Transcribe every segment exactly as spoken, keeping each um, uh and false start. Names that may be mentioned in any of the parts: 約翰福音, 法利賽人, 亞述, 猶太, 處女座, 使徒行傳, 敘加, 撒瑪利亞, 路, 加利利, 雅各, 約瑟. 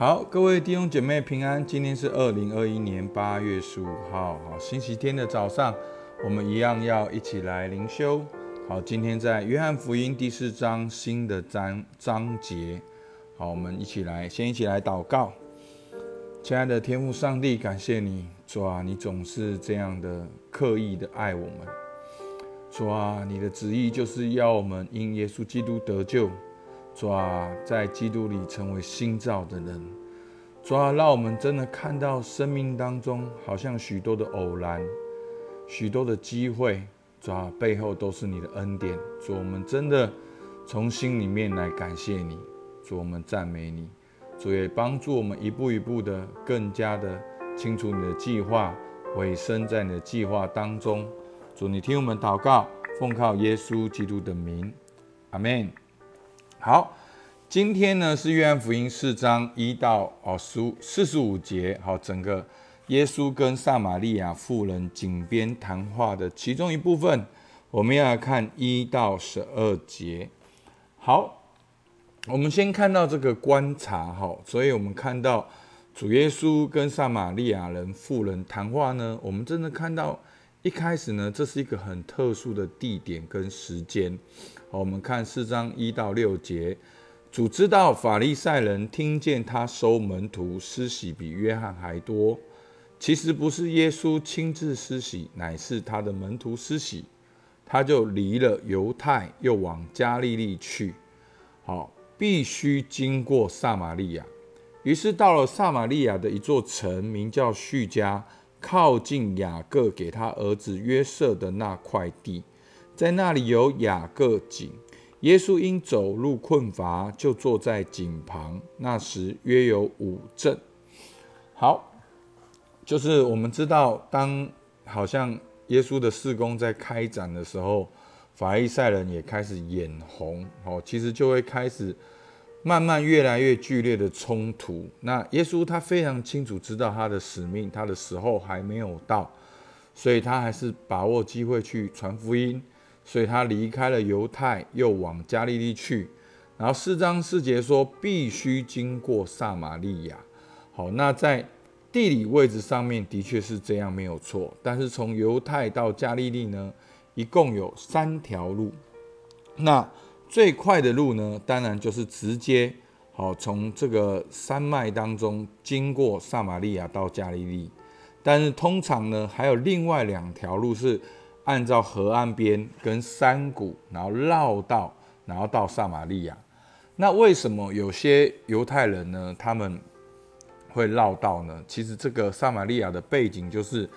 好，各位弟兄姐妹平安。今天是二零二一年八月十五号，好，星期天的早上，我们一样要一起来灵修。好，今天在约翰福音第四章新的章章节。好，我们一起来，先一起来祷告。亲爱的天父上帝，感谢你，主啊，你总是这样的刻意的爱我们。主啊，你的旨意就是要我们因耶稣基督得救。主啊，在基督里成为新造的人。主啊，让我们真的看到生命当中好像许多的偶然，许多的机会，主啊，背后都是你的恩典。主啊，我们真的从心里面来感谢你。主啊，我们赞美你。主啊，也帮助我们一步一步的更加的清楚你的计划，委身在你的计划当中。主啊，你听我们祷告，奉靠耶稣基督的名，阿们。好，今天呢是约翰福音四章一到四十五节，好，整个耶稣跟撒玛利亚妇人井边谈话的其中一部分，我们要来看一到十二节。好，我们先看到这个观察，好，所以我们看到主耶稣跟撒玛利亚人妇人谈话呢，我们真的看到一开始呢，这是一个很特殊的地点跟时间。好，我们看四章一到六节，主知道法利赛人听见他收门徒施洗比约翰还多，其实不是耶稣亲自施洗，乃是他的门徒施洗。他就离了犹太，又往加利利去。好，必须经过撒玛利亚。于是到了撒玛利亚的一座城，名叫叙加，靠近雅各给他儿子约瑟的那块地。在那里有雅各井，耶稣因走路困乏，就坐在井旁。那时约有午正。好，就是我们知道，当好像耶稣的事工在开展的时候，法利赛人也开始眼红，其实就会开始慢慢越来越剧烈的冲突。那耶稣他非常清楚知道他的使命，他的时候还没有到，所以他还是把握机会去传福音。所以他离开了犹太，又往加利利去。然后四章四节说，必须经过撒玛利亚。好，那在地理位置上面的确是这样，没有错。但是从犹太到加利利呢，一共有三条路。那最快的路呢，当然就是直接好从这个山脉当中经过撒玛利亚到加利利。但是通常呢，还有另外两条路是按照河岸边跟山谷，然后绕道，然后到撒玛利亚。那为什么有些犹太人呢，他们会绕道呢？其实这个撒玛利亚的背景就是，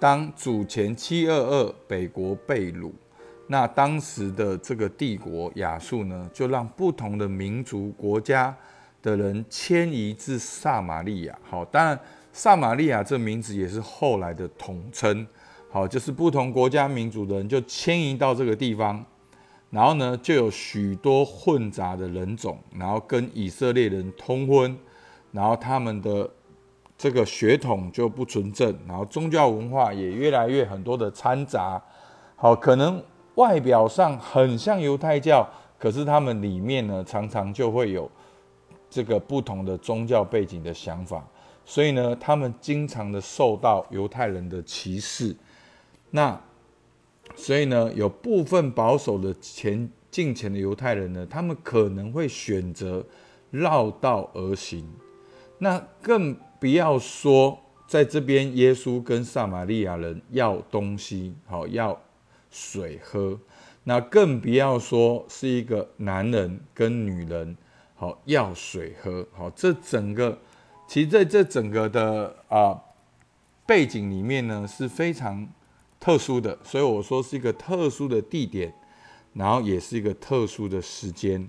当主前七二二北国被掳，那当时的这个帝国亚述呢，就让不同的民族国家的人迁移至撒玛利亚。好，当然撒玛利亚这名字也是后来的统称。好，就是不同国家民族的人就迁移到这个地方，然后呢，就有许多混杂的人种，然后跟以色列人通婚，然后他们的这个血统就不纯正，然后宗教文化也越来越很多的掺杂。好，可能外表上很像犹太教，可是他们里面呢，常常就会有这个不同的宗教背景的想法，所以呢，他们经常的受到犹太人的歧视。那所以呢，有部分保守的前近前的犹太人呢，他们可能会选择绕道而行。那更不要说在这边耶稣跟撒玛利亚人要东西，好，要水喝。那更不要说是一个男人跟女人，好，要水喝。好，这整个其实在这整个的啊背景里面呢，是非常特殊的，所以我说是一个特殊的地点，然后也是一个特殊的时间。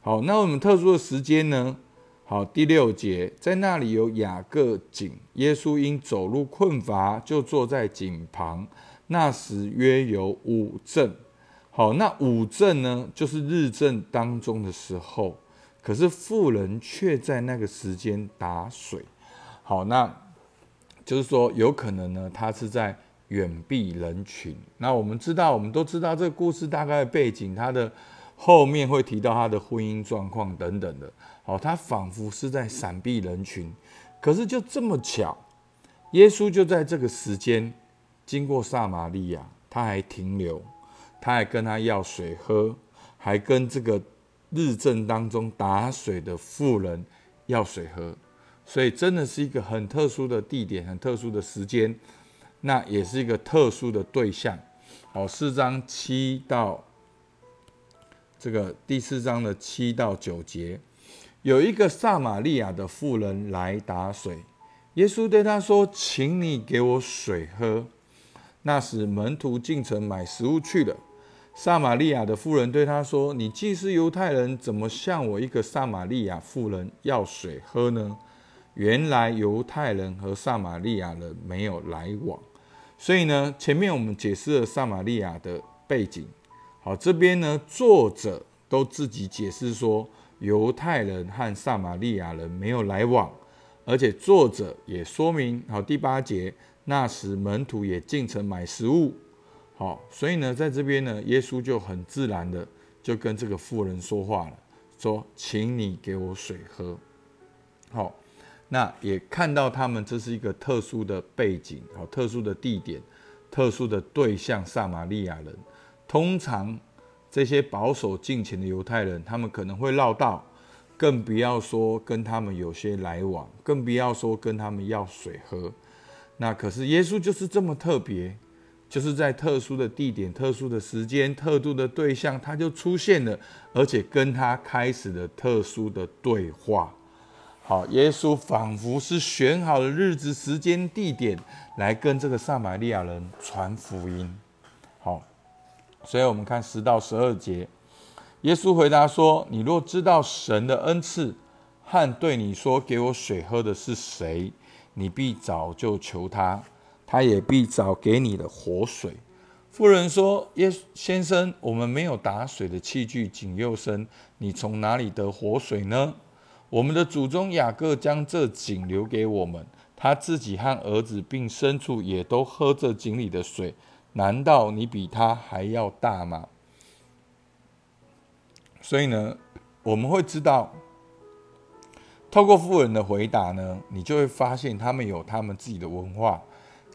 好，那我们特殊的时间呢？好，第六节，在那里有雅各井，耶稣因走路困乏，就坐在井旁。那时约有午正。好，那午正呢，就是日正当中的时候，可是妇人却在那个时间打水。好，那就是说有可能呢，他是在远避人群。那我们知道，我们都知道这个故事大概的背景，它的后面会提到他的婚姻状况等等的。好，他仿佛是在闪避人群，可是就这么巧，耶稣就在这个时间经过撒玛利亚，他还停留，他还跟他要水喝，还跟这个日正当中打水的妇人要水喝。所以真的是一个很特殊的地点，很特殊的时间，那也是一个特殊的对象。好，四章七到这个第四章的七到九节，有一个撒玛利亚的妇人来打水，耶稣对他说：“请你给我水喝。”那时门徒进城买食物去了。撒玛利亚的妇人对他说：“你既是犹太人，怎么向我一个撒玛利亚妇人要水喝呢？”原来犹太人和撒玛利亚人没有来往，所以呢，前面我们解释了撒玛利亚的背景。好，这边呢，作者都自己解释说，犹太人和撒玛利亚人没有来往，而且作者也说明。好，第八节，那时门徒也进城买食物。好，所以呢，在这边呢，耶稣就很自然的就跟这个妇人说话了，说：“请你给我水喝。”好，那也看到他们这是一个特殊的背景，好，特殊的地点，特殊的对象——撒玛利亚人。通常这些保守敬虔的犹太人，他们可能会绕道，更不要说跟他们有些来往，更不要说跟他们要水喝。那可是耶稣就是这么特别。就是在特殊的地点、特殊的时间、特殊的对象，他就出现了，而且跟他开始了特殊的对话。好，耶稣仿佛是选好了日子、时间、地点来跟这个撒玛利亚人传福音。好，所以我们看十到十二节，耶稣回答说：“你若知道神的恩赐和对你说‘给我水喝’的是谁，你必早就求他。”他也必找给你的活水。妇人说：“耶先生，我们没有打水的器具，井又深，你从哪里得活水呢？我们的祖宗雅各将这井留给我们，他自己和儿子并牲畜也都喝这井里的水。难道你比他还要大吗？”所以呢，我们会知道，透过妇人的回答呢，你就会发现他们有他们自己的文化，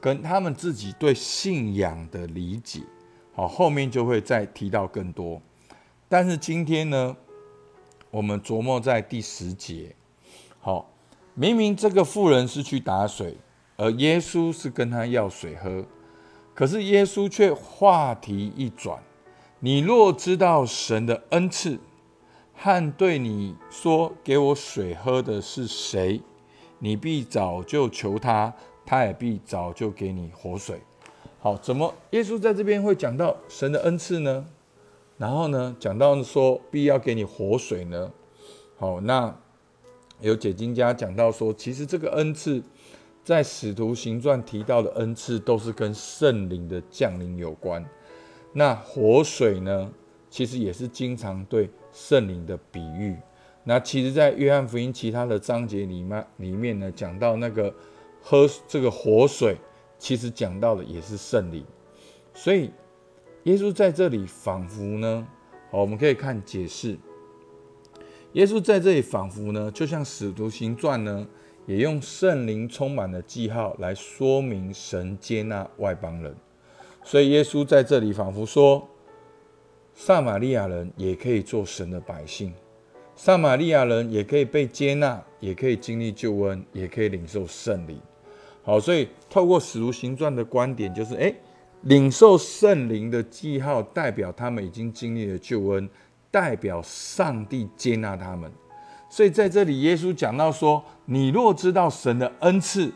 跟他们自己对信仰的理解。好，后面就会再提到更多。但是今天呢，我们琢磨在第十节。好，明明这个妇人是去打水，而耶稣是跟他要水喝，可是耶稣却话题一转：“你若知道神的恩赐和对你说‘给我水喝’的是谁，你必早就求他。”他也必早就给你活水。好，怎么耶稣在这边会讲到神的恩赐呢？然后呢，讲到说必要给你活水呢？好，那有解经家讲到说，其实这个恩赐在使徒行传提到的恩赐都是跟圣灵的降临有关。那活水呢，其实也是经常对圣灵的比喻。那其实在约翰福音其他的章节里面里面呢，讲到那个喝这个活水，其实讲到的也是圣灵。所以耶稣在这里仿佛呢，好，我们可以看解释，耶稣在这里仿佛呢，就像使徒行传呢，也用圣灵充满的记号来说明神接纳外邦人。所以耶稣在这里仿佛说，撒玛利亚人也可以做神的百姓，撒玛利亚人也可以被接纳，也可以经历救恩，也可以领受圣灵。好，所以透过使徒行传的观点就是，诶，领受圣灵的记号代表他们已经经历了救恩，代表上帝接纳他们。所以在这里耶稣讲到说，你若知道神的恩赐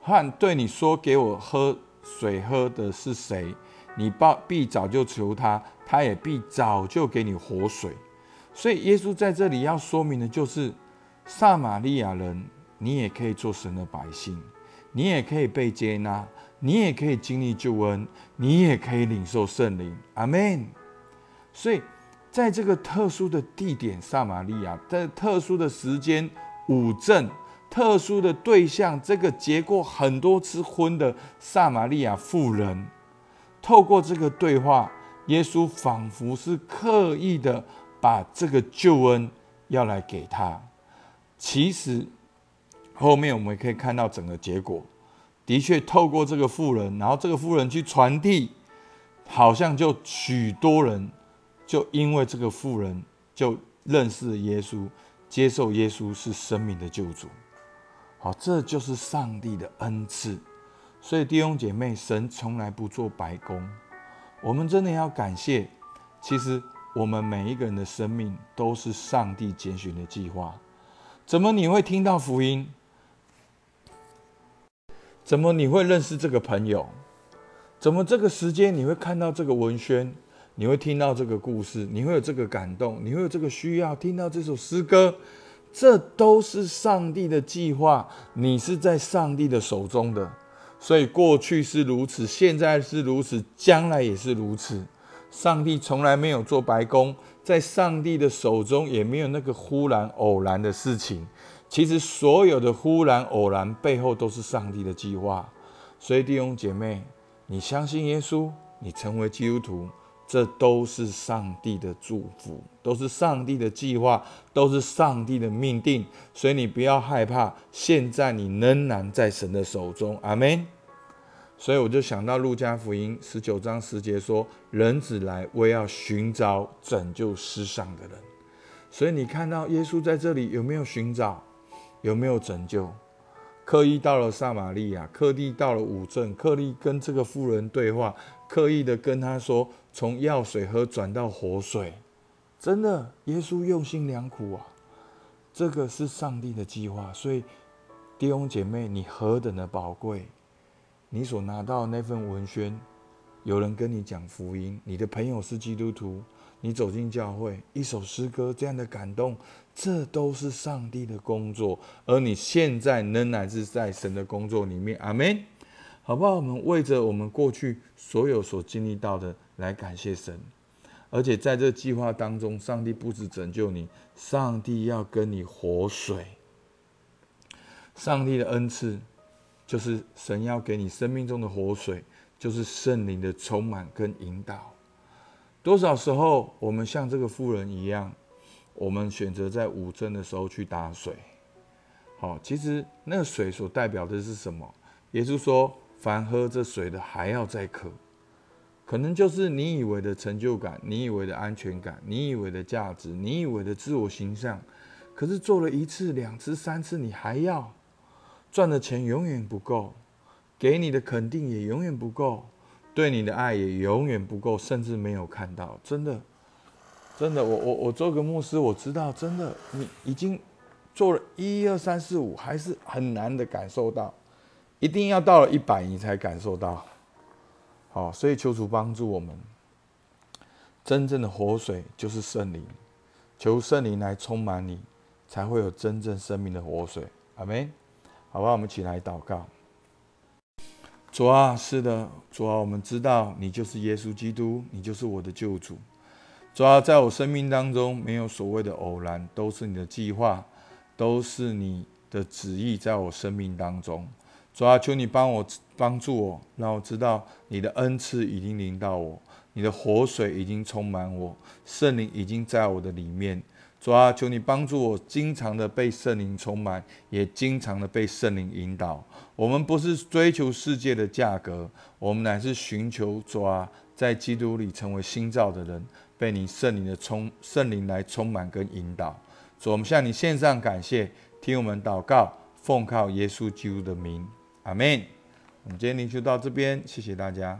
和对你说给我喝水喝的是谁，你必早就求他，他也必早就给你活水。所以耶稣在这里要说明的就是，撒玛利亚人，你也可以做神的百姓，你也可以被接纳，你也可以经历救恩，你也可以领受圣灵。阿们。所以在这个特殊的地点撒玛利亚，在特殊的时间五正，特殊的对象，这个结过很多次婚的撒玛利亚妇人，透过这个对话，耶稣仿佛是刻意的把这个救恩要来给他。其实后面我们可以看到整个结果，的确透过这个妇人，然后这个妇人去传递，好像就许多人就因为这个妇人就认识了耶稣，接受耶稣是生命的救主。好，这就是上帝的恩赐。所以弟兄姐妹，神从来不做白工，我们真的要感谢。其实我们每一个人的生命都是上帝拣选的计划。怎么你会听到福音？怎么你会认识这个朋友？怎么这个时间你会看到这个文宣？你会听到这个故事？你会有这个感动？你会有这个需要？听到这首诗歌？这都是上帝的计划，你是在上帝的手中的。所以过去是如此，现在是如此，将来也是如此。上帝从来没有做白工，在上帝的手中也没有那个忽然偶然的事情。其实所有的忽然偶然背后都是上帝的计划。所以弟兄姐妹，你相信耶稣，你成为基督徒，这都是上帝的祝福，都是上帝的计划，都是上帝的命定。所以你不要害怕，现在你仍然在神的手中。阿们。所以我就想到路加福音十九章十节说，人子来为要寻找拯救世上的人。所以你看到耶稣在这里有没有寻找？有没有拯救？刻意到了撒玛利亚，刻意到了五镇，刻意跟这个妇人对话，刻意的跟他说从药水喝转到活水。真的，耶稣用心良苦啊！这个是上帝的计划。所以弟兄姐妹，你何等的宝贵！你所拿到那份文宣，有人跟你讲福音，你的朋友是基督徒，你走进教会，一首诗歌，这样的感动，这都是上帝的工作，而你现在仍然是在神的工作里面。阿们。好不好？我们为着我们过去所有所经历到的来感谢神。而且在这计划当中，上帝不止拯救你，上帝要跟你活水。上帝的恩赐就是神要给你生命中的活水，就是圣灵的充满跟引导。多少时候我们像这个妇人一样，我们选择在午正的时候去打水。好，其实那个水所代表的是什么？耶稣说凡喝这水的还要再渴。可能就是你以为的成就感，你以为的安全感，你以为的价值，你以为的自我形象。可是做了一次两次三次你还要，赚的钱永远不够，给你的肯定也永远不够，对你的爱也永远不够，甚至没有看到。真的真的，我我我做个牧师，我知道，真的你已经做了一二三四五，还是很难的感受到，一定要到了一百你才感受到。好，所以求主帮助我们，真正的活水就是圣灵，求圣灵来充满你，才会有真正生命的活水。阿们。好吧，我们起来祷告。主啊，是的，主啊，我们知道你就是耶稣基督，你就是我的救主。主啊，在我生命当中没有所谓的偶然，都是你的计划，都是你的旨意在我生命当中。主啊，求你帮我帮助我，让我知道你的恩赐已经临到我，你的活水已经充满我，圣灵已经在我的里面。主啊，求你帮助我，经常的被圣灵充满，也经常的被圣灵引导。我们不是追求世界的价格，我们乃是寻求主啊，在基督里成为新造的人，被你圣灵的充圣灵来充满跟引导。主，我们向你献上感谢，听我们祷告，奉靠耶稣基督的名，阿们。我们今天灵修到这边，谢谢大家。